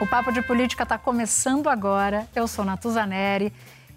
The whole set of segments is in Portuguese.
O Papo de Política está começando agora. Eu sou Natuza Neri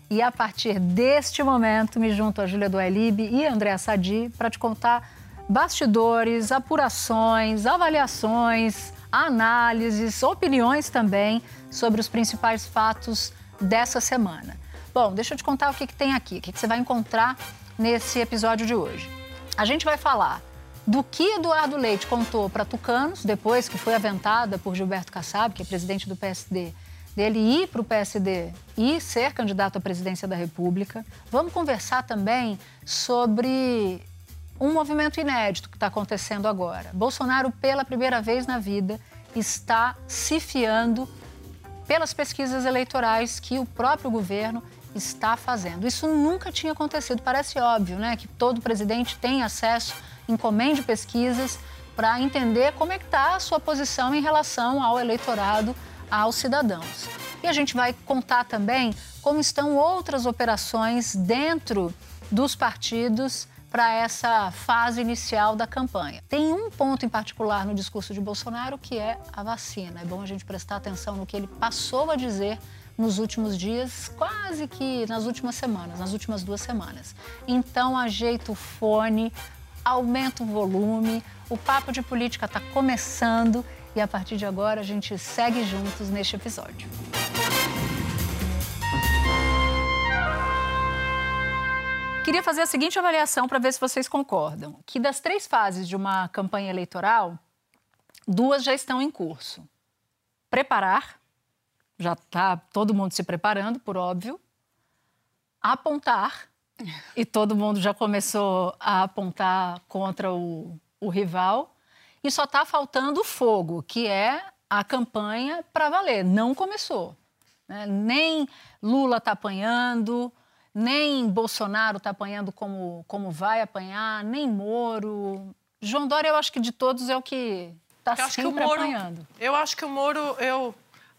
e a partir deste momento me junto a Júlia Duelib e Andréa Sadi para te contar bastidores, apurações, avaliações, análises, opiniões também sobre os principais fatos dessa semana. Bom, deixa eu te contar o que tem aqui, o que você vai encontrar nesse episódio de hoje. A gente vai falar do que Eduardo Leite contou para tucanos, depois que foi aventada por Gilberto Kassab, que é presidente do PSD, dele ir para o PSD e ser candidato à presidência da República. Vamos conversar também sobre um movimento inédito que está acontecendo agora. Bolsonaro, pela primeira vez na vida, está se fiando pelas pesquisas eleitorais que o próprio governo está fazendo. Isso nunca tinha acontecido. Parece óbvio, né, que todo presidente tem acesso, encomende pesquisas para entender como é que está a sua posição em relação ao eleitorado, aos cidadãos. E a gente vai contar também como estão outras operações dentro dos partidos para essa fase inicial da campanha. Tem um ponto em particular no discurso de Bolsonaro, que é a vacina. É bom a gente prestar atenção no que ele passou a dizer nos últimos dias, quase que nas últimas semanas, nas últimas 2 semanas. Então, ajeita o fone, aumenta o volume, o Papo de Política está começando e a partir de agora a gente segue juntos neste episódio. Queria fazer a seguinte avaliação para ver se vocês concordam, que das 3 fases de uma campanha eleitoral, 2 já estão em curso. Preparar, já está todo mundo se preparando, por óbvio. Apontar, e todo mundo já começou a apontar contra o rival. E só está faltando o fogo, que é a campanha para valer. Não começou, né? Nem Lula está apanhando, nem Bolsonaro está apanhando como vai apanhar, nem Moro. João Dória, eu acho que de todos é o que está sempre apanhando. Eu acho que o Moro...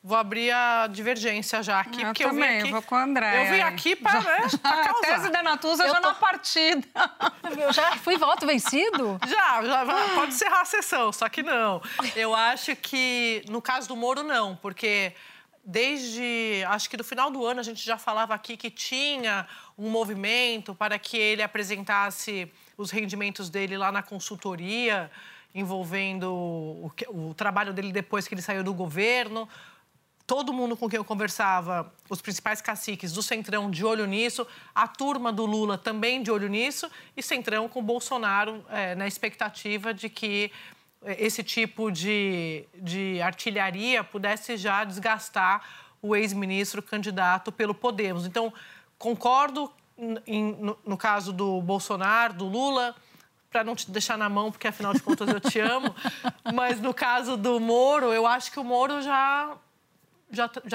Vou abrir a divergência já aqui, porque eu também, eu vou com a Andréa. Eu vim aqui para causar. A tese da Natuza já na partida. Eu já fui voto vencido? Já, pode encerrar a sessão, só que não. Eu acho que, no caso do Moro, não, porque desde, acho que do final do ano, a gente já falava aqui que tinha um movimento para que ele apresentasse os rendimentos dele lá na consultoria, envolvendo o trabalho dele depois que ele saiu do governo. Todo mundo com quem eu conversava, os principais caciques do Centrão de olho nisso, a turma do Lula também de olho nisso, e Centrão com Bolsonaro na expectativa de que esse tipo de artilharia pudesse já desgastar o ex-ministro candidato pelo Podemos. Então, concordo no caso do Bolsonaro, do Lula, para não te deixar na mão, porque afinal de contas eu te amo, mas no caso do Moro, eu acho que o Moro já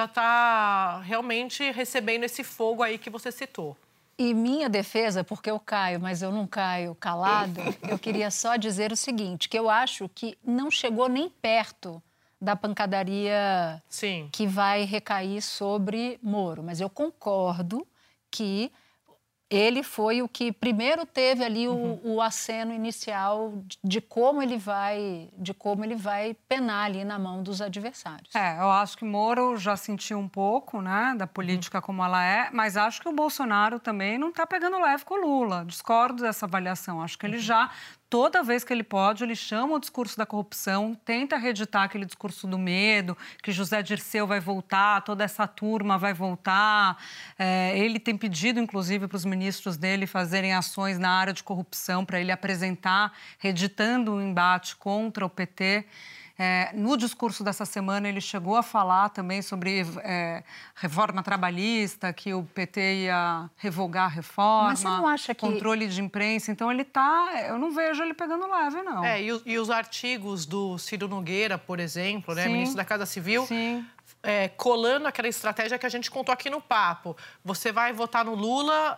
está realmente recebendo esse fogo aí que você citou. E minha defesa, porque eu caio, mas eu não caio calado, eu queria só dizer o seguinte, que eu acho que não chegou nem perto da pancadaria que vai recair sobre Moro. Mas eu concordo que ele foi o que primeiro teve ali o aceno inicial de como ele vai penar ali na mão dos adversários. Eu acho que Moro já sentiu um pouco, né, da política como ela é, mas acho que o Bolsonaro também não está pegando leve com o Lula. Discordo dessa avaliação. Acho que ele já, toda vez que ele pode, ele chama o discurso da corrupção, tenta reeditar aquele discurso do medo, que José Dirceu vai voltar, toda essa turma vai voltar. Ele tem pedido, inclusive, para os ministros dele fazerem ações na área de corrupção, para ele apresentar, reeditando um embate contra o PT. No discurso dessa semana, ele chegou a falar também sobre reforma trabalhista, que o PT ia revogar a reforma, mas você não acha que... controle de imprensa. Então, ele tá, eu não vejo ele pegando leve, não. E os artigos do Ciro Nogueira, por exemplo, né, ministro da Casa Civil... Sim. Colando aquela estratégia que a gente contou aqui no papo. Você vai votar no Lula,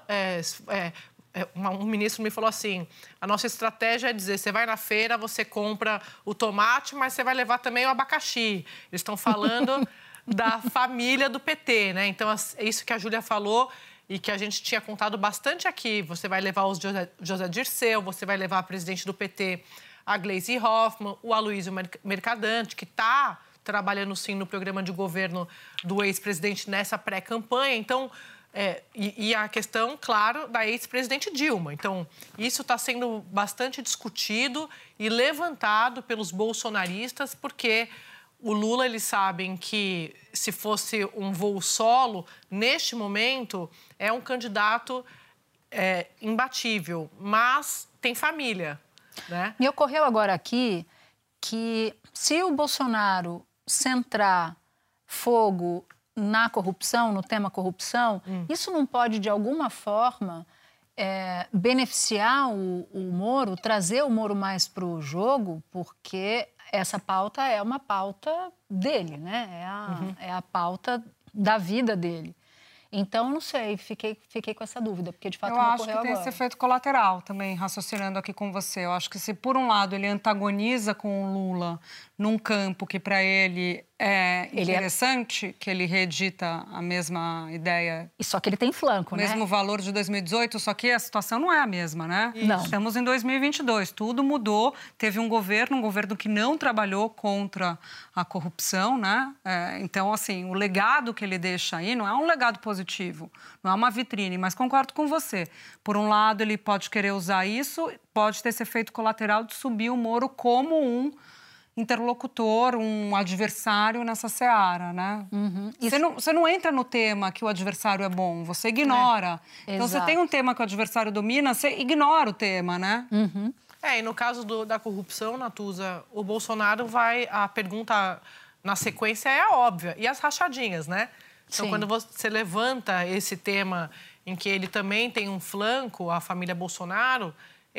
um ministro me falou assim, a nossa estratégia é dizer, você vai na feira, você compra o tomate, mas você vai levar também o abacaxi. Eles estão falando da família do PT, né? Então, isso que a Júlia falou e que a gente tinha contado bastante aqui, você vai levar os José Dirceu, você vai levar a presidente do PT, a Gleisi Hoffman, o Aloysio Mercadante, que está... trabalhando, sim, no programa de governo do ex-presidente nessa pré-campanha. Então, a questão, claro, da ex-presidente Dilma. Então, isso está sendo bastante discutido e levantado pelos bolsonaristas, porque o Lula, eles sabem que, se fosse um voo solo, neste momento, é um candidato imbatível, mas tem família, né? Me ocorreu agora aqui que, se o Bolsonaro centrar fogo na corrupção, no tema corrupção, isso não pode, de alguma forma, beneficiar o Moro, trazer o Moro mais para o jogo, porque essa pauta é uma pauta dele, né? É a pauta da vida dele. Então, não sei, fiquei com essa dúvida, porque de fato não ocorreu agora. Eu acho que tem esse efeito colateral também, raciocinando aqui com você. Eu acho que se, por um lado, ele antagoniza com o Lula num campo que, para ele, é interessante, que ele reedita a mesma ideia. E só que ele tem flanco, né? O mesmo valor de 2018, só que a situação não é a mesma, né? Isso. Não. Estamos em 2022, tudo mudou. Teve um governo que não trabalhou contra a corrupção, né? Então, assim, o legado que ele deixa aí não é um legado positivo, não é uma vitrine, mas concordo com você. Por um lado, ele pode querer usar isso, pode ter esse efeito colateral de subir o Moro como um interlocutor, um adversário nessa seara, né? Você não entra no tema que o adversário é bom, você ignora. Então, você tem um tema que o adversário domina, você ignora o tema, né? E no caso da corrupção, Natuza, o Bolsonaro vai... A pergunta na sequência é óbvia. E as rachadinhas, né? Então, quando você levanta esse tema em que ele também tem um flanco, a família Bolsonaro...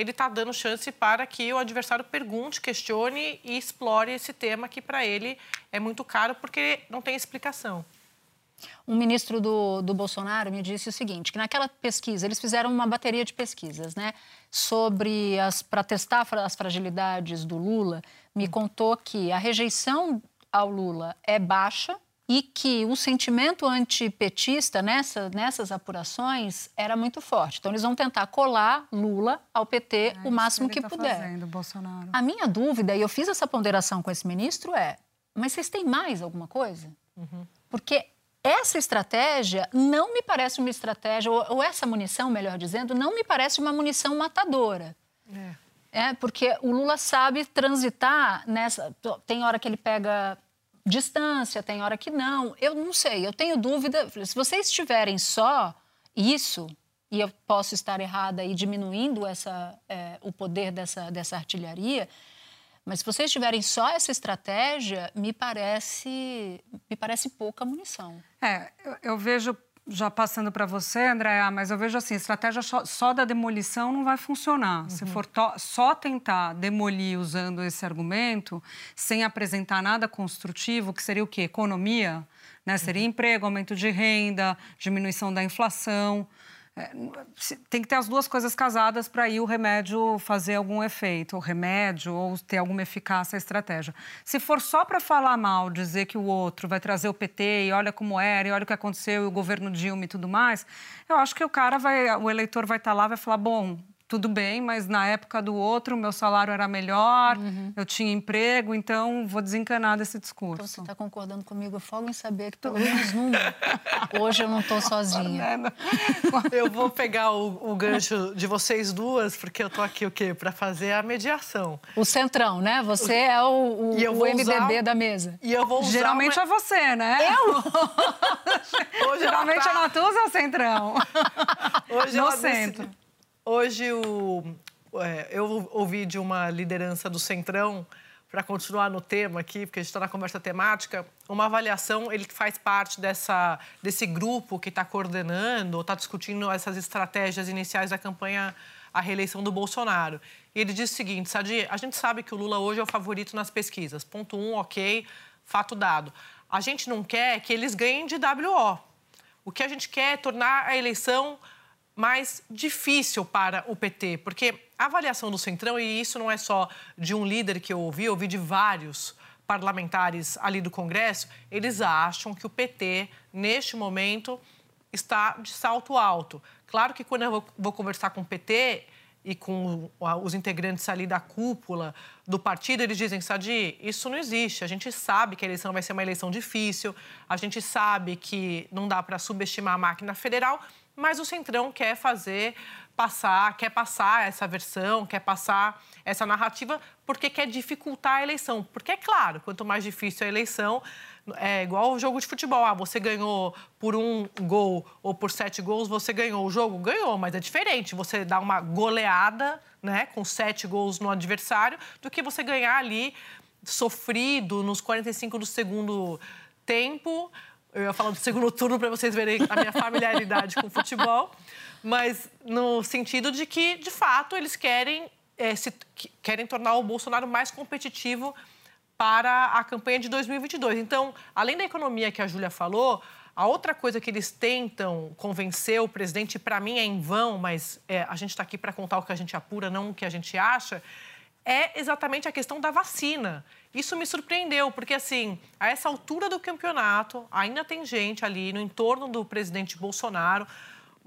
ele está dando chance para que o adversário pergunte, questione e explore esse tema que, para ele, é muito caro porque não tem explicação. Um ministro do Bolsonaro me disse o seguinte, que naquela pesquisa, eles fizeram uma bateria de pesquisas, né? Sobre para testar as fragilidades do Lula, me contou que a rejeição ao Lula é baixa e que o sentimento antipetista nessas apurações era muito forte. Então, eles vão tentar colar Lula ao PT o máximo que puder. Fazendo, Bolsonaro. A minha dúvida, e eu fiz essa ponderação com esse ministro, mas vocês têm mais alguma coisa? Porque essa estratégia não me parece uma estratégia, ou essa munição, melhor dizendo, não me parece uma munição matadora. Porque o Lula sabe transitar nessa... Tem hora que ele pega... distância, tem hora que não. Eu não sei, eu tenho dúvida. Se vocês tiverem só isso, e eu posso estar errada e diminuindo o poder dessa artilharia, mas se vocês tiverem só essa estratégia, me parece pouca munição. Eu vejo, já passando para você, Andréa, mas eu vejo assim, estratégia só da demolição não vai funcionar. Se for só tentar demolir usando esse argumento, sem apresentar nada construtivo, que seria o quê? Economia, né? Seria emprego, aumento de renda, diminuição da inflação. Tem que ter as duas coisas casadas para aí o remédio fazer algum efeito, ou remédio, ou ter alguma eficácia a estratégia. Se for só para falar mal, dizer que o outro vai trazer o PT e olha como era, e olha o que aconteceu, e o governo Dilma e tudo mais, eu acho que o eleitor vai estar lá e vai falar, bom, tudo bem, mas na época do outro, o meu salário era melhor, eu tinha emprego, então vou desencanar desse discurso. Então, você está concordando comigo? Eu fogo em saber que pelo menos hoje eu não estou sozinha. Eu vou pegar o gancho de vocês duas, porque eu estou aqui, o quê? Para fazer a mediação. O centrão, né? Você é o MDB da mesa. E eu vou usar geralmente é você, né? Eu? Geralmente a Natuza é o centrão. Hoje no centro. Hoje, eu ouvi de uma liderança do Centrão para continuar no tema aqui, porque a gente está na conversa temática, uma avaliação, ele faz parte desse grupo que está coordenando ou está discutindo essas estratégias iniciais da campanha à reeleição do Bolsonaro. E ele diz o seguinte, Sadi, a gente sabe que o Lula hoje é o favorito nas pesquisas. Ponto 1, ok, fato dado. A gente não quer que eles ganhem de WO. O que a gente quer é tornar a eleição mais difícil para o PT, porque a avaliação do Centrão, e isso não é só de um líder que eu ouvi de vários parlamentares ali do Congresso, eles acham que o PT, neste momento, está de salto alto. Claro que quando eu vou conversar com o PT e com os integrantes ali da cúpula do partido, eles dizem, Sadi, isso não existe. A gente sabe que a eleição vai ser uma eleição difícil, a gente sabe que não dá para subestimar a máquina federal, mas o Centrão quer passar essa versão, quer passar essa narrativa, porque quer dificultar a eleição. Porque, é claro, quanto mais difícil a eleição, é igual o jogo de futebol. Ah, você ganhou por 1 gol ou por 7 gols, você ganhou o jogo? Ganhou, mas é diferente. Você dá uma goleada, né, com 7 gols no adversário, do que você ganhar ali, sofrido, nos 45 do segundo tempo. Eu ia falar do segundo turno para vocês verem a minha familiaridade com o futebol, mas no sentido de que, de fato, eles querem tornar o Bolsonaro mais competitivo para a campanha de 2022. Então, além da economia que a Júlia falou, a outra coisa que eles tentam convencer o presidente, para mim é em vão, mas a gente está aqui para contar o que a gente apura, não o que a gente acha, é exatamente a questão da vacina. Isso me surpreendeu, porque, assim, a essa altura do campeonato, ainda tem gente ali no entorno do presidente Bolsonaro,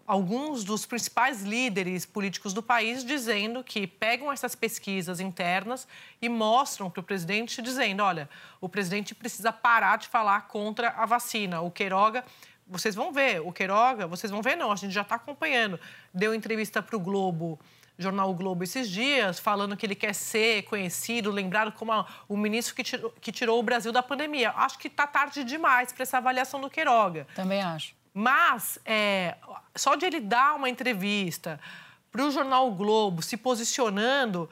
alguns dos principais líderes políticos do país, dizendo que pegam essas pesquisas internas e mostram para o presidente, dizendo, olha, o presidente precisa parar de falar contra a vacina. O Queiroga... Vocês vão ver, o Queiroga... Vocês vão ver, não, a gente já está acompanhando. Deu entrevista para o Globo... Jornal O Globo esses dias, falando que ele quer ser conhecido, lembrado como o ministro que tirou o Brasil da pandemia. Acho que está tarde demais para essa avaliação do Queiroga. Também acho. Mas só de ele dar uma entrevista para o Jornal O Globo, se posicionando,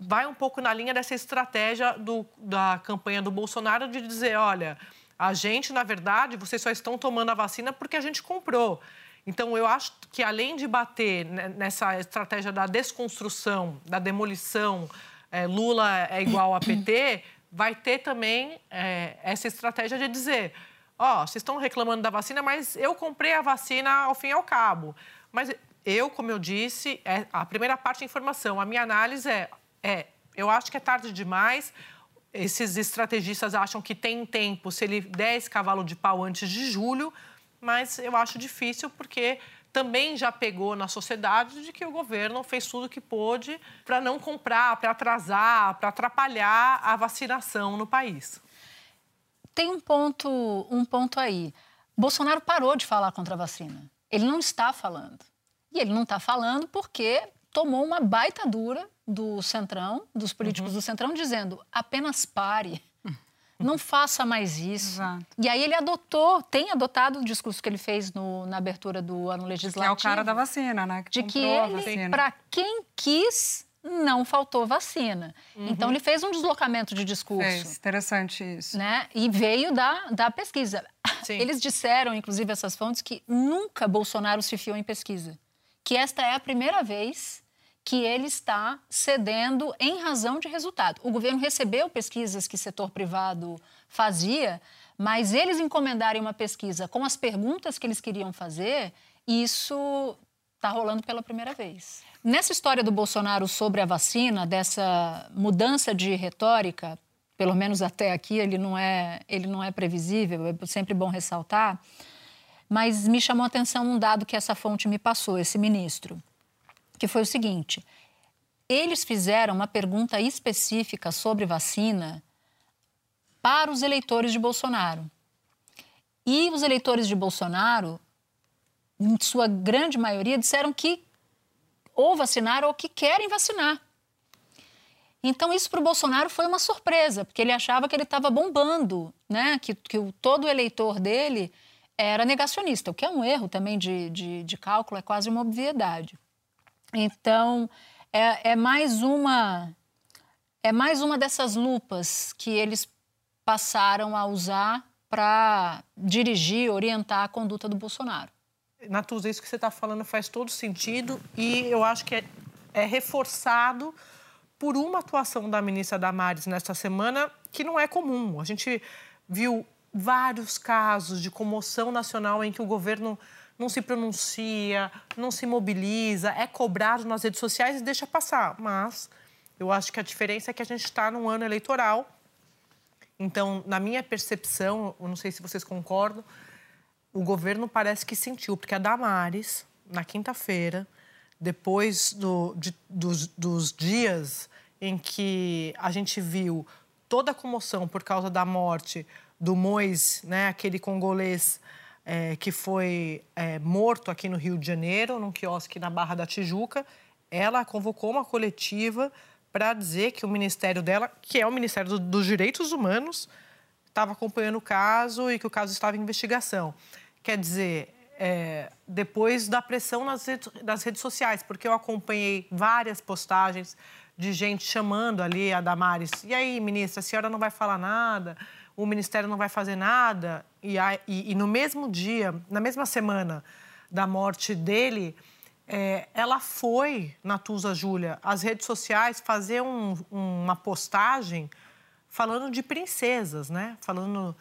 vai um pouco na linha dessa estratégia da campanha do Bolsonaro de dizer, olha, a gente, na verdade, vocês só estão tomando a vacina porque a gente comprou. Então, eu acho que, além de bater nessa estratégia da desconstrução, da demolição, Lula é igual a PT, vai ter também essa estratégia de dizer, ó, vocês estão reclamando da vacina, mas eu comprei a vacina ao fim e ao cabo. Mas eu, como eu disse, a primeira parte é informação. A minha análise eu acho que é tarde demais. Esses estrategistas acham que tem tempo, se ele der esse cavalo de pau antes de julho, mas eu acho difícil porque também já pegou na sociedade de que o governo fez tudo o que pôde para não comprar, para atrasar, para atrapalhar a vacinação no país. Tem um ponto aí. Bolsonaro parou de falar contra a vacina. Ele não está falando. E ele não está falando porque tomou uma baita dura do Centrão, dos políticos do Centrão, dizendo apenas pare. Não faça mais isso. Exato. E aí ele tem adotado o discurso que ele fez na abertura do ano legislativo. Que é o cara da vacina, né? De que ele, para quem quis, não faltou vacina. Então, ele fez um deslocamento de discurso. Fez. Interessante isso. Né? E veio da pesquisa. Sim. Eles disseram, inclusive, essas fontes, que nunca Bolsonaro se fiou em pesquisa. Que esta é a primeira vez que ele está cedendo em razão de resultado. O governo recebeu pesquisas que o setor privado fazia, mas eles encomendarem uma pesquisa com as perguntas que eles queriam fazer, isso está rolando pela primeira vez. Nessa história do Bolsonaro sobre a vacina, dessa mudança de retórica, pelo menos até aqui, ele não é previsível, é sempre bom ressaltar, mas me chamou a atenção um dado que essa fonte me passou, esse ministro, que foi o seguinte, eles fizeram uma pergunta específica sobre vacina para os eleitores de Bolsonaro. E os eleitores de Bolsonaro, em sua grande maioria, disseram que ou vacinaram ou que querem vacinar. Então, isso para o Bolsonaro foi uma surpresa, porque ele achava que ele estava bombando, né? que todo eleitor dele era negacionista, o que é um erro também de cálculo, é quase uma obviedade. Então, é mais uma É mais uma dessas lupas que eles passaram a usar para dirigir, orientar a conduta do Bolsonaro. Natuza, isso que você está falando faz todo sentido e eu acho que é reforçado por uma atuação da ministra Damares nesta semana que não é comum. A gente viu vários casos de comoção nacional em que o governo não se pronuncia, não se mobiliza, é cobrado nas redes sociais e deixa passar. Mas eu acho que a diferença é que a gente está num ano eleitoral. Então, na minha percepção, eu não sei se vocês concordam, o governo parece que sentiu, porque a Damares, na quinta-feira, depois dos dias em que a gente viu toda a comoção por causa da morte do Moise, né, aquele congolês que foi morto aqui no Rio de Janeiro, num quiosque na Barra da Tijuca, ela convocou uma coletiva para dizer que o ministério dela, que é o Ministério dos Direitos Humanos, estava acompanhando o caso e que o caso estava em investigação. Quer dizer, depois da pressão nas redes sociais, porque eu acompanhei várias postagens de gente chamando ali a Damares. E aí, ministra, a senhora não vai falar nada? O ministério não vai fazer nada? E no mesmo dia, na mesma semana da morte dele, ela foi, Natuza, Júlia, às redes sociais fazer uma postagem falando de princesas, né? Falando...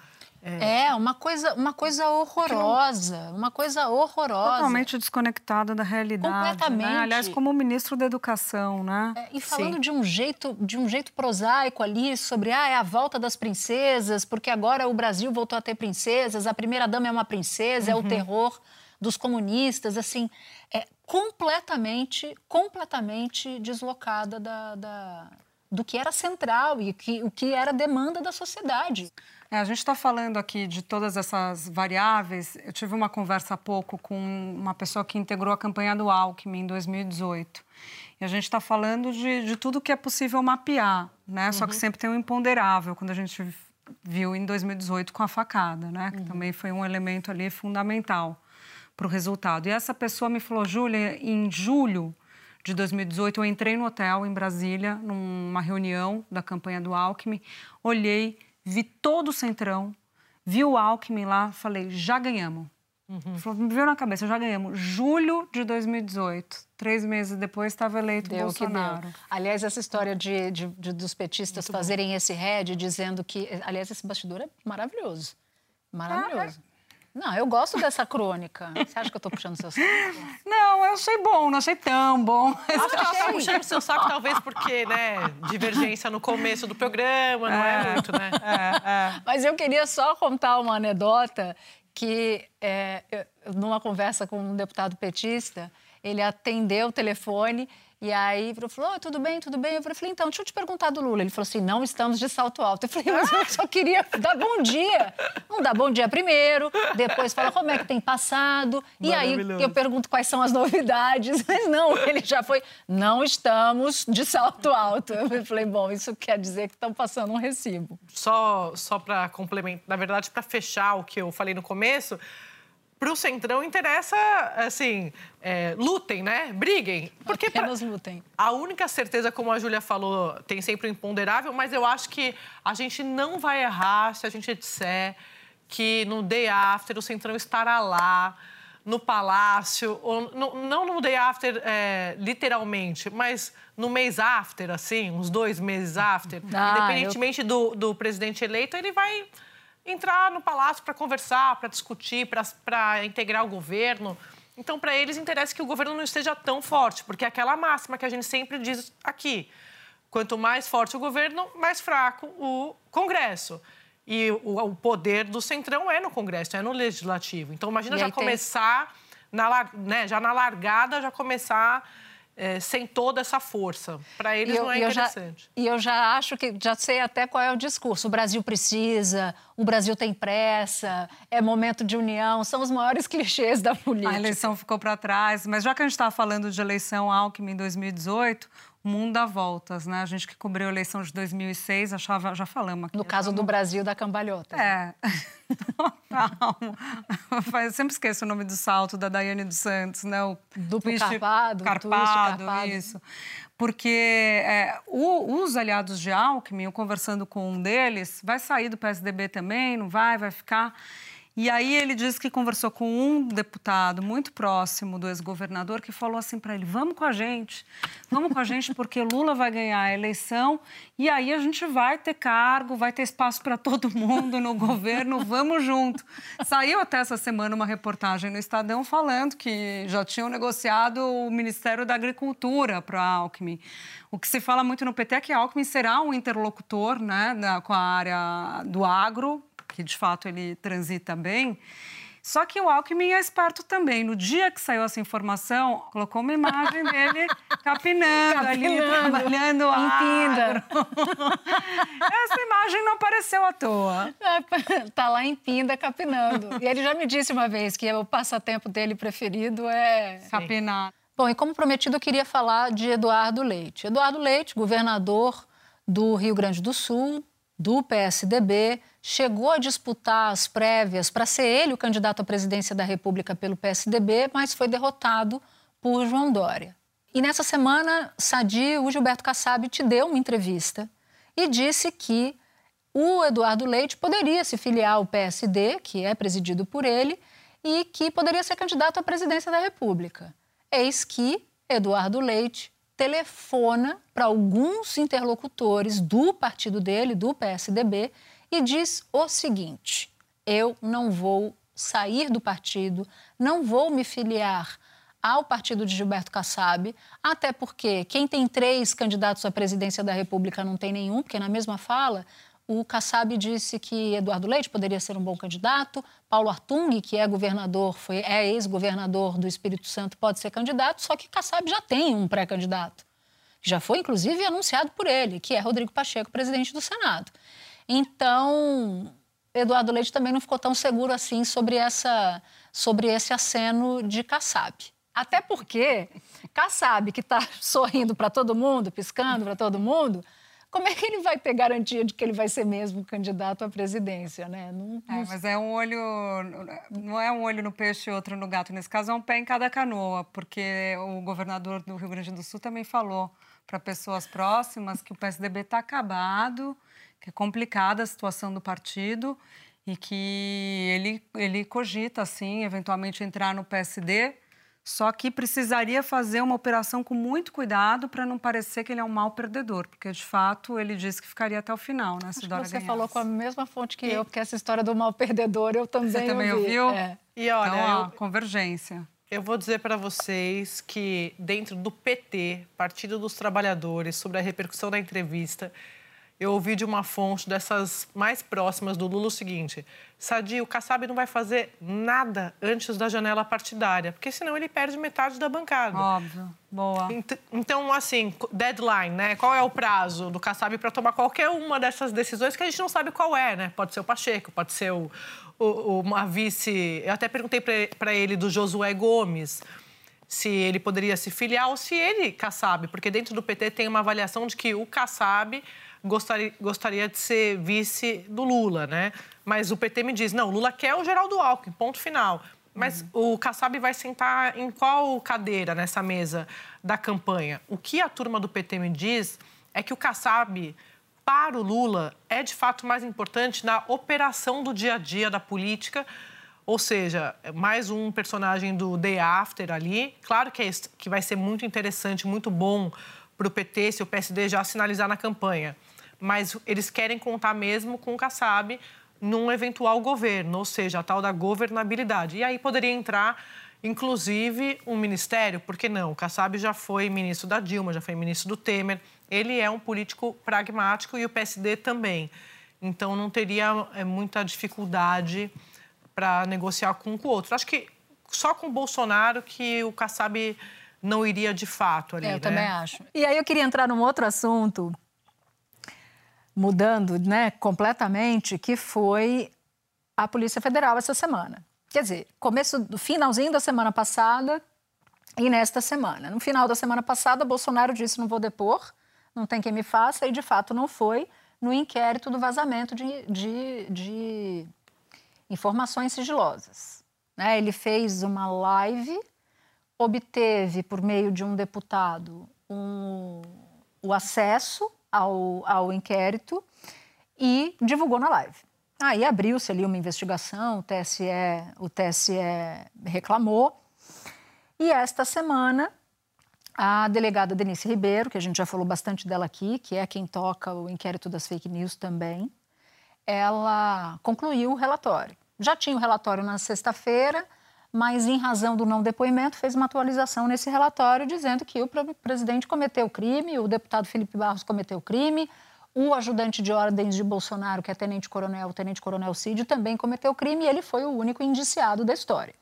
uma coisa horrorosa, uma coisa horrorosa. Totalmente desconectada da realidade. Completamente. Né? Aliás, como ministro da Educação, né? E falando de um jeito prosaico ali sobre, é a volta das princesas, porque agora o Brasil voltou a ter princesas, a primeira-dama é uma princesa, é o terror dos comunistas, assim, completamente deslocada do que era central e o que era demanda da sociedade. A gente está falando aqui de todas essas variáveis. Eu tive uma conversa há pouco com uma pessoa que integrou a campanha do Alckmin em 2018. E a gente está falando de tudo que é possível mapear, né? Só que sempre tem um imponderável, quando a gente viu em 2018 com a facada, né? Que também foi um elemento ali fundamental para o resultado. E essa pessoa me falou, Júlia, em julho de 2018, eu entrei no hotel em Brasília, numa reunião da campanha do Alckmin, olhei, vi todo o Centrão, vi o Alckmin lá, falei, já ganhamos. Me veio na cabeça, já ganhamos. Julho de 2018, 3 meses depois, estava eleito o Bolsonaro. Que deu. Aliás, essa história dos petistas muito fazerem bom. Esse head, dizendo que... Aliás, esse bastidor é maravilhoso. Maravilhoso. Não, eu gosto dessa crônica. Você acha que eu tô puxando seu saco? Não, eu achei bom, não achei tão bom. Acho que você tá puxando seu saco, talvez porque, né, divergência no começo do programa, não é muito, né? Mas eu queria só contar uma anedota que, numa conversa com um deputado petista, ele atendeu o telefone e aí falou, tudo bem, tudo bem. Eu falei, então, deixa eu te perguntar do Lula. Ele falou assim, não estamos de salto alto. Eu falei, mas eu só queria dar bom dia. Não dá bom dia primeiro, depois fala como é que tem passado. E aí eu pergunto quais são as novidades. Mas não, ele já foi, não estamos de salto alto. Eu falei, bom, isso quer dizer que estão passando um recibo. Só para complementar, na verdade, para fechar o que eu falei no começo... Para o Centrão interessa, assim, lutem, né? Briguem. Porque apenas lutem. A única certeza, como a Júlia falou, tem sempre o imponderável, mas eu acho que a gente não vai errar se a gente disser que no day after o Centrão estará lá, no palácio, ou não no day after literalmente, mas no mês after, assim, uns 2 meses after. Independentemente do presidente eleito, ele vai... entrar no palácio para conversar, para discutir, para integrar o governo. Então, para eles, interessa que o governo não esteja tão forte, porque é aquela máxima que a gente sempre diz aqui. Quanto mais forte o governo, mais fraco o Congresso. E o poder do Centrão é no Congresso, é no Legislativo. Então, imagina já começar, já na largada, já começar... sem toda essa força. Para eles não é interessante. E eu já acho que já sei até qual é o discurso. O Brasil precisa, o Brasil tem pressa, é momento de união, são os maiores clichês da política. A eleição ficou para trás, mas já que a gente está falando de eleição Alckmin em 2018, o mundo dá voltas, né? A gente que cobriu a eleição de 2006, achava, já falamos aqui. No caso do Brasil, da cambalhota. É, total. Eu sempre esqueço o nome do salto da Daiane dos Santos, né? O duplo carpado, twist carpado, isso. Porque os aliados de Alckmin, eu conversando com um deles, vai sair do PSDB também, não vai, vai ficar... E aí ele disse que conversou com um deputado muito próximo do ex-governador que falou assim para ele, vamos com a gente porque Lula vai ganhar a eleição e aí a gente vai ter cargo, vai ter espaço para todo mundo no governo, vamos junto. Saiu até essa semana uma reportagem no Estadão falando que já tinham negociado o Ministério da Agricultura para Alckmin. O que se fala muito no PT é que Alckmin será um interlocutor, né, com a área do agro, que de fato ele transita bem. Só que o Alckmin é esperto também. No dia que saiu essa informação, colocou uma imagem dele capinando ali, trabalhando agro. Essa imagem não apareceu à toa. Tá lá em Pinda capinando. E ele já me disse uma vez que o passatempo dele preferido é... capinar. Bom, e como prometido, eu queria falar de Eduardo Leite. Eduardo Leite, governador do Rio Grande do Sul, do PSDB, chegou a disputar as prévias para ser ele o candidato à presidência da República pelo PSDB, mas foi derrotado por João Dória. E nessa semana, Sadi, o Gilberto Kassab te deu uma entrevista e disse que o Eduardo Leite poderia se filiar ao PSD, que é presidido por ele, e que poderia ser candidato à presidência da República. Eis que Eduardo Leite telefona para alguns interlocutores do partido dele, do PSDB, e diz o seguinte, eu não vou sair do partido, não vou me filiar ao partido de Gilberto Kassab, até porque quem tem 3 candidatos à presidência da República não tem nenhum, porque na mesma fala o Kassab disse que Eduardo Leite poderia ser um bom candidato, Paulo Artung, que é governador, é ex-governador do Espírito Santo, pode ser candidato, só que Kassab já tem um pré-candidato. Já foi, inclusive, anunciado por ele, que é Rodrigo Pacheco, presidente do Senado. Então, Eduardo Leite também não ficou tão seguro assim sobre esse aceno de Kassab. Até porque Kassab, que está sorrindo para todo mundo, piscando para todo mundo... Como é que ele vai ter garantia de que ele vai ser mesmo candidato à presidência, né? Mas é um olho... Não é um olho no peixe e outro no gato. Nesse caso, é um pé em cada canoa, porque o governador do Rio Grande do Sul também falou para pessoas próximas que o PSDB está acabado, que é complicada a situação do partido e que ele cogita, assim, eventualmente entrar no PSD, só que precisaria fazer uma operação com muito cuidado para não parecer que ele é um mau perdedor, porque, de fato, ele disse que ficaria até o final, né? Se Dória ganhasse. Você falou com a mesma fonte que eu, porque essa história do mau perdedor eu também ouvi. Você também ouviu? É. E olha, então, convergência. Eu vou dizer para vocês que, dentro do PT, Partido dos Trabalhadores, sobre a repercussão da entrevista, eu ouvi de uma fonte dessas mais próximas do Lula o seguinte: Sadi, o Kassab não vai fazer nada antes da janela partidária, porque senão ele perde metade da bancada. Óbvio, boa. Então, assim, deadline, né? Qual é o prazo do Kassab para tomar qualquer uma dessas decisões que a gente não sabe qual é, né? Pode ser o Pacheco, pode ser uma vice... Eu até perguntei para ele do Josué Gomes, se ele poderia se filiar ou se ele, Kassab, porque dentro do PT tem uma avaliação de que o Kassab gostaria de ser vice do Lula, né? Mas o PT me diz, não, o Lula quer o Geraldo Alckmin, ponto final. Mas o Kassab vai sentar em qual cadeira nessa mesa da campanha? O que a turma do PT me diz é que o Kassab, para o Lula, é de fato mais importante na operação do dia a dia da política, ou seja, mais um personagem do Day After ali. Claro que vai ser muito interessante, muito bom para o PT se o PSD já sinalizar na campanha. Mas eles querem contar mesmo com o Kassab num eventual governo, ou seja, a tal da governabilidade. E aí poderia entrar, inclusive, um ministério, porque não? O Kassab já foi ministro da Dilma, já foi ministro do Temer. Ele é um político pragmático e o PSD também. Então, não teria muita dificuldade para negociar com um com o outro. Acho que só com o Bolsonaro que o Kassab não iria de fato ali, né? Eu também acho. E aí eu queria entrar num outro assunto. mudando, né, completamente, que foi a Polícia Federal essa semana. Quer dizer, finalzinho da semana passada e nesta semana. No final da semana passada, Bolsonaro disse: não vou depor, não tem quem me faça, e de fato não foi, no inquérito do vazamento de informações sigilosas. Né? Ele fez uma live, obteve por meio de um deputado o acesso ao inquérito e divulgou na live. Aí abriu-se ali uma investigação, o TSE reclamou. E esta semana, a delegada Denise Ribeiro, que a gente já falou bastante dela aqui, que é quem toca o inquérito das fake news também, ela concluiu o relatório. Já tinha o relatório na sexta-feira, mas em razão do não depoimento, fez uma atualização nesse relatório dizendo que o presidente cometeu crime, o deputado Felipe Barros cometeu crime, o ajudante de ordens de Bolsonaro, que é tenente-coronel, o tenente-coronel Cídio, também cometeu crime e ele foi o único indiciado da história.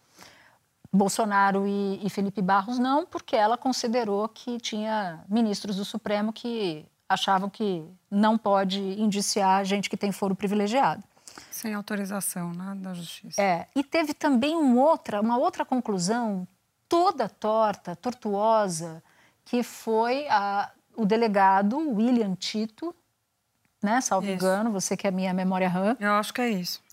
Bolsonaro e Felipe Barros não, porque ela considerou que tinha ministros do Supremo que achavam que não pode indiciar gente que tem foro privilegiado. Sem autorização, né, da Justiça. É, e teve também uma outra conclusão toda torta, tortuosa, que foi o delegado William Tito, né, salvo engano, você que é minha memória RAM. Eu acho que é isso.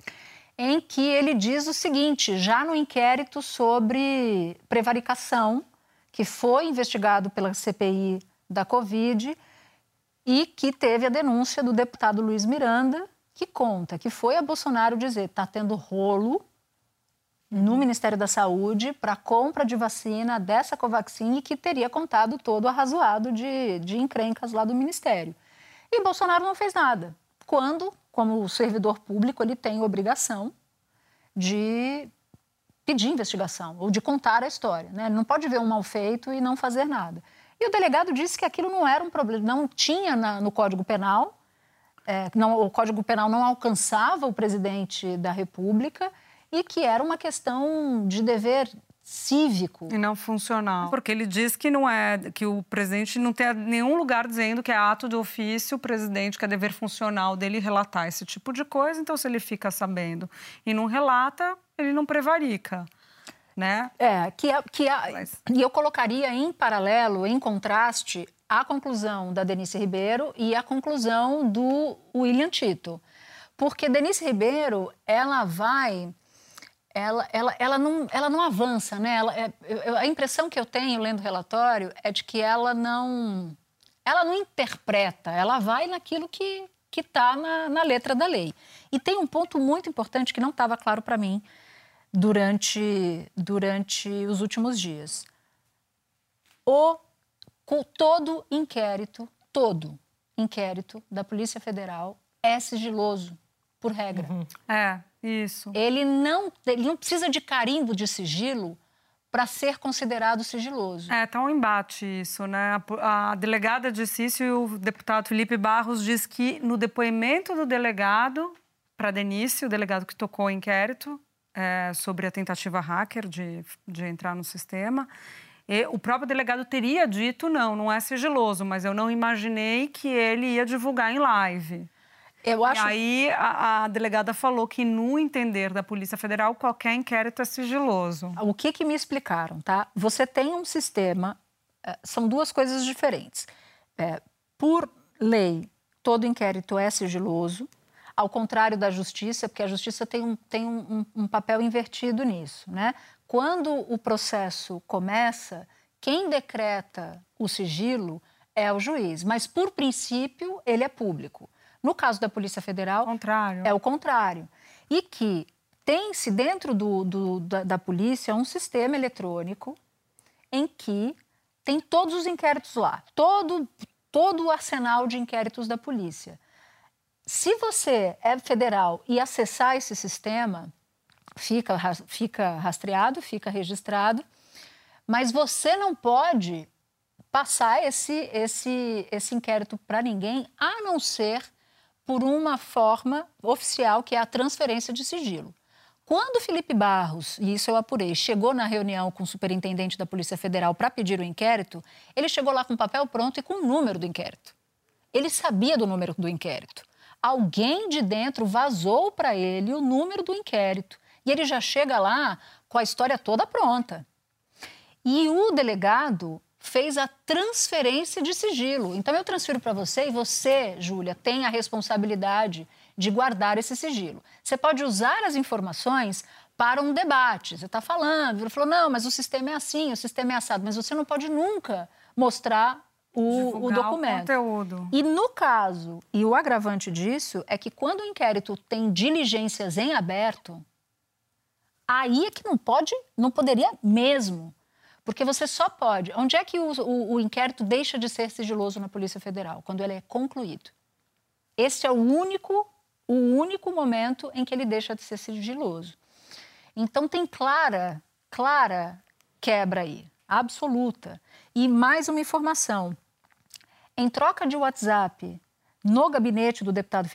Em que ele diz o seguinte, já no inquérito sobre prevaricação, que foi investigado pela CPI da Covid e que teve a denúncia do deputado Luiz Miranda, que conta que foi a Bolsonaro dizer que está tendo rolo no Ministério da Saúde para compra de vacina dessa Covaxin e que teria contado todo o arrazoado de encrencas lá do Ministério. E Bolsonaro não fez nada, quando, como servidor público, ele tem obrigação de pedir investigação ou de contar a história, né? Ele não pode ver um mal feito e não fazer nada. E o delegado disse que aquilo não era um problema, não tinha no Código Penal, o Código Penal não alcançava o presidente da República e que era uma questão de dever cívico. E não funcional. Porque ele diz que não é, que o presidente não tem nenhum lugar dizendo que é ato de ofício, o presidente, que é dever funcional dele relatar esse tipo de coisa. Então, se ele fica sabendo e não relata, ele não prevarica, né? E eu colocaria em paralelo, em contraste, a conclusão da Denise Ribeiro e a conclusão do William Tito. Porque Denise Ribeiro, ela não avança, né? A impressão que eu tenho lendo o relatório é de que ela não interpreta, ela vai naquilo que está na letra da lei. E tem um ponto muito importante que não estava claro para mim durante os últimos dias. Todo inquérito da Polícia Federal é sigiloso, por regra. Uhum. É. Isso. Ele não precisa de carimbo de sigilo para ser considerado sigiloso. É, tá um embate isso, né? A delegada disse isso e o deputado Felipe Barros diz que no depoimento do delegado, para Denise, o delegado que tocou o inquérito sobre a tentativa hacker de entrar no sistema, e o próprio delegado teria dito, não é sigiloso, mas eu não imaginei que ele ia divulgar em live. E aí a delegada falou que, no entender da Polícia Federal, qualquer inquérito é sigiloso. O que me explicaram, tá? Você tem um sistema, são duas coisas diferentes. Por lei, todo inquérito é sigiloso, ao contrário da Justiça, porque a Justiça tem um papel invertido nisso, né? Quando o processo começa, quem decreta o sigilo é o juiz, mas, por princípio, ele é público. No caso da Polícia Federal, é o contrário. E que tem-se dentro da polícia um sistema eletrônico em que tem todos os inquéritos lá, todo o arsenal de inquéritos da polícia. Se você é federal e acessar esse sistema, fica rastreado, fica registrado, mas você não pode passar esse inquérito para ninguém, a não ser por uma forma oficial, que é a transferência de sigilo. Quando Felipe Barros, e isso eu apurei, chegou na reunião com o superintendente da Polícia Federal para pedir o inquérito, ele chegou lá com o papel pronto e com o número do inquérito. Ele sabia do número do inquérito. alguém de dentro vazou para ele o número do inquérito. E ele já chega lá com a história toda pronta. E o delegado fez a transferência de sigilo. Então, eu transfiro para você e você, Júlia, tem a responsabilidade de guardar esse sigilo. Você pode usar as informações para um debate. Você está falando, ele falou, não, mas o sistema é assim, o sistema é assado. Mas você não pode nunca mostrar o documento. O e no caso, e o agravante disso, é que quando o inquérito tem diligências em aberto, aí é que não pode, não poderia mesmo. Porque você só pode... Onde é que o inquérito deixa de ser sigiloso na Polícia Federal? Quando ele é concluído. Esse é o único momento em que ele deixa de ser sigiloso. Então, tem clara quebra aí, absoluta. E mais uma informação. Em troca de WhatsApp, no gabinete do deputado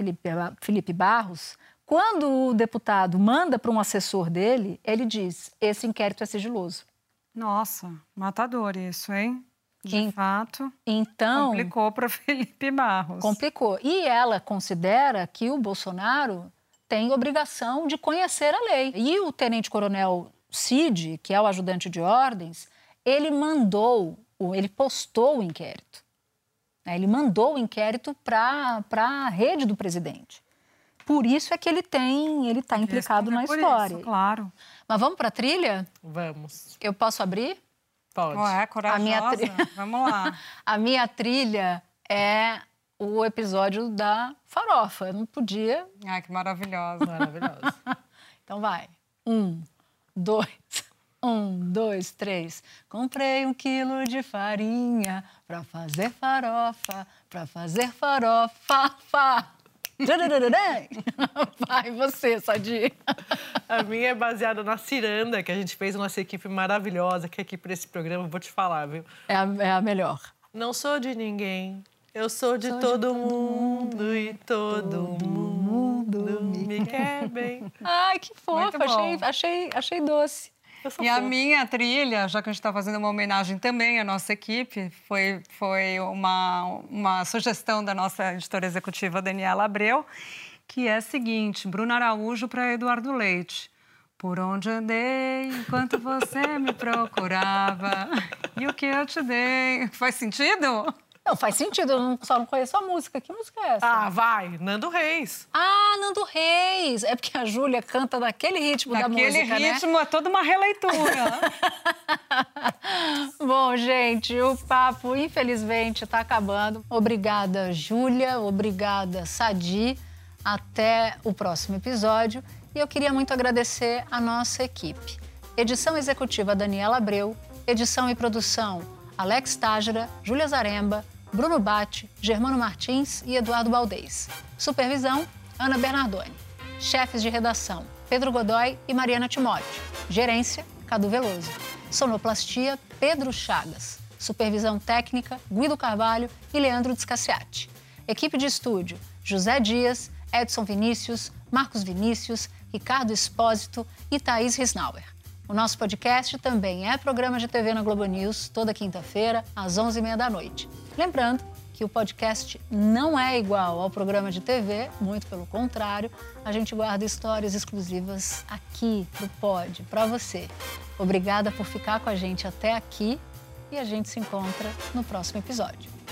Felipe Barros, quando o deputado manda para um assessor dele, ele diz, esse inquérito é sigiloso. Nossa, matador isso, hein? De fato, então, complicou para Felipe Barros. Complicou. E ela considera que o Bolsonaro tem obrigação de conhecer a lei. E o tenente-coronel Cídio, que é o ajudante de ordens, ele postou o inquérito. Ele mandou o inquérito para a rede do presidente. Por isso é que ele está implicado na história. Isso, claro. Mas vamos para a trilha? Vamos. Eu posso abrir? Pode. Ué, corajosa. Vamos lá. A minha trilha é o episódio da farofa. Eu não podia... Ai, que maravilhosa. Maravilhosa. Então vai. 1, 2... 1, 2, 3. Comprei 1 quilo de farinha para fazer farofa, Vai você, Sadi. A minha é baseada na ciranda, que a gente fez, nossa equipe maravilhosa, que é aqui para esse programa, vou te falar, viu? É a melhor. Não sou de ninguém, eu sou de todo mundo e todo mundo me quer bem. Ai, que fofa, achei doce. E a minha trilha, já que a gente está fazendo uma homenagem também à nossa equipe, foi uma sugestão da nossa editora executiva, Daniela Abreu, que é a seguinte, Bruno Araújo para Eduardo Leite. Por onde andei enquanto você me procurava e o que eu te dei. Faz sentido? Não, faz sentido, eu só não conheço a música. Que música é essa? Ah, vai, Nando Reis. Ah, Nando Reis. É porque a Júlia canta naquele ritmo da música, né? Naquele ritmo, é toda uma releitura. Bom, gente, o papo, infelizmente, está acabando. Obrigada, Júlia. Obrigada, Sadi. Até o próximo episódio. E eu queria muito agradecer a nossa equipe. Edição executiva, Daniela Abreu. Edição e produção, Alex Tágira, Júlia Zaremba, Bruno Batti, Germano Martins e Eduardo Baldez. Supervisão, Ana Bernardoni. Chefes de redação, Pedro Godoy e Mariana Timóteo. Gerência, Cadu Veloso. Sonoplastia, Pedro Chagas. Supervisão técnica, Guido Carvalho e Leandro Descaciati. Equipe de estúdio, José Dias, Edson Vinícius, Marcos Vinícius, Ricardo Espósito e Thaís Risnauer. O nosso podcast também é programa de TV na Globo News, toda quinta-feira, às 11h30 da noite. Lembrando que o podcast não é igual ao programa de TV, muito pelo contrário. A gente guarda histórias exclusivas aqui pro Pod, para você. Obrigada por ficar com a gente até aqui e a gente se encontra no próximo episódio.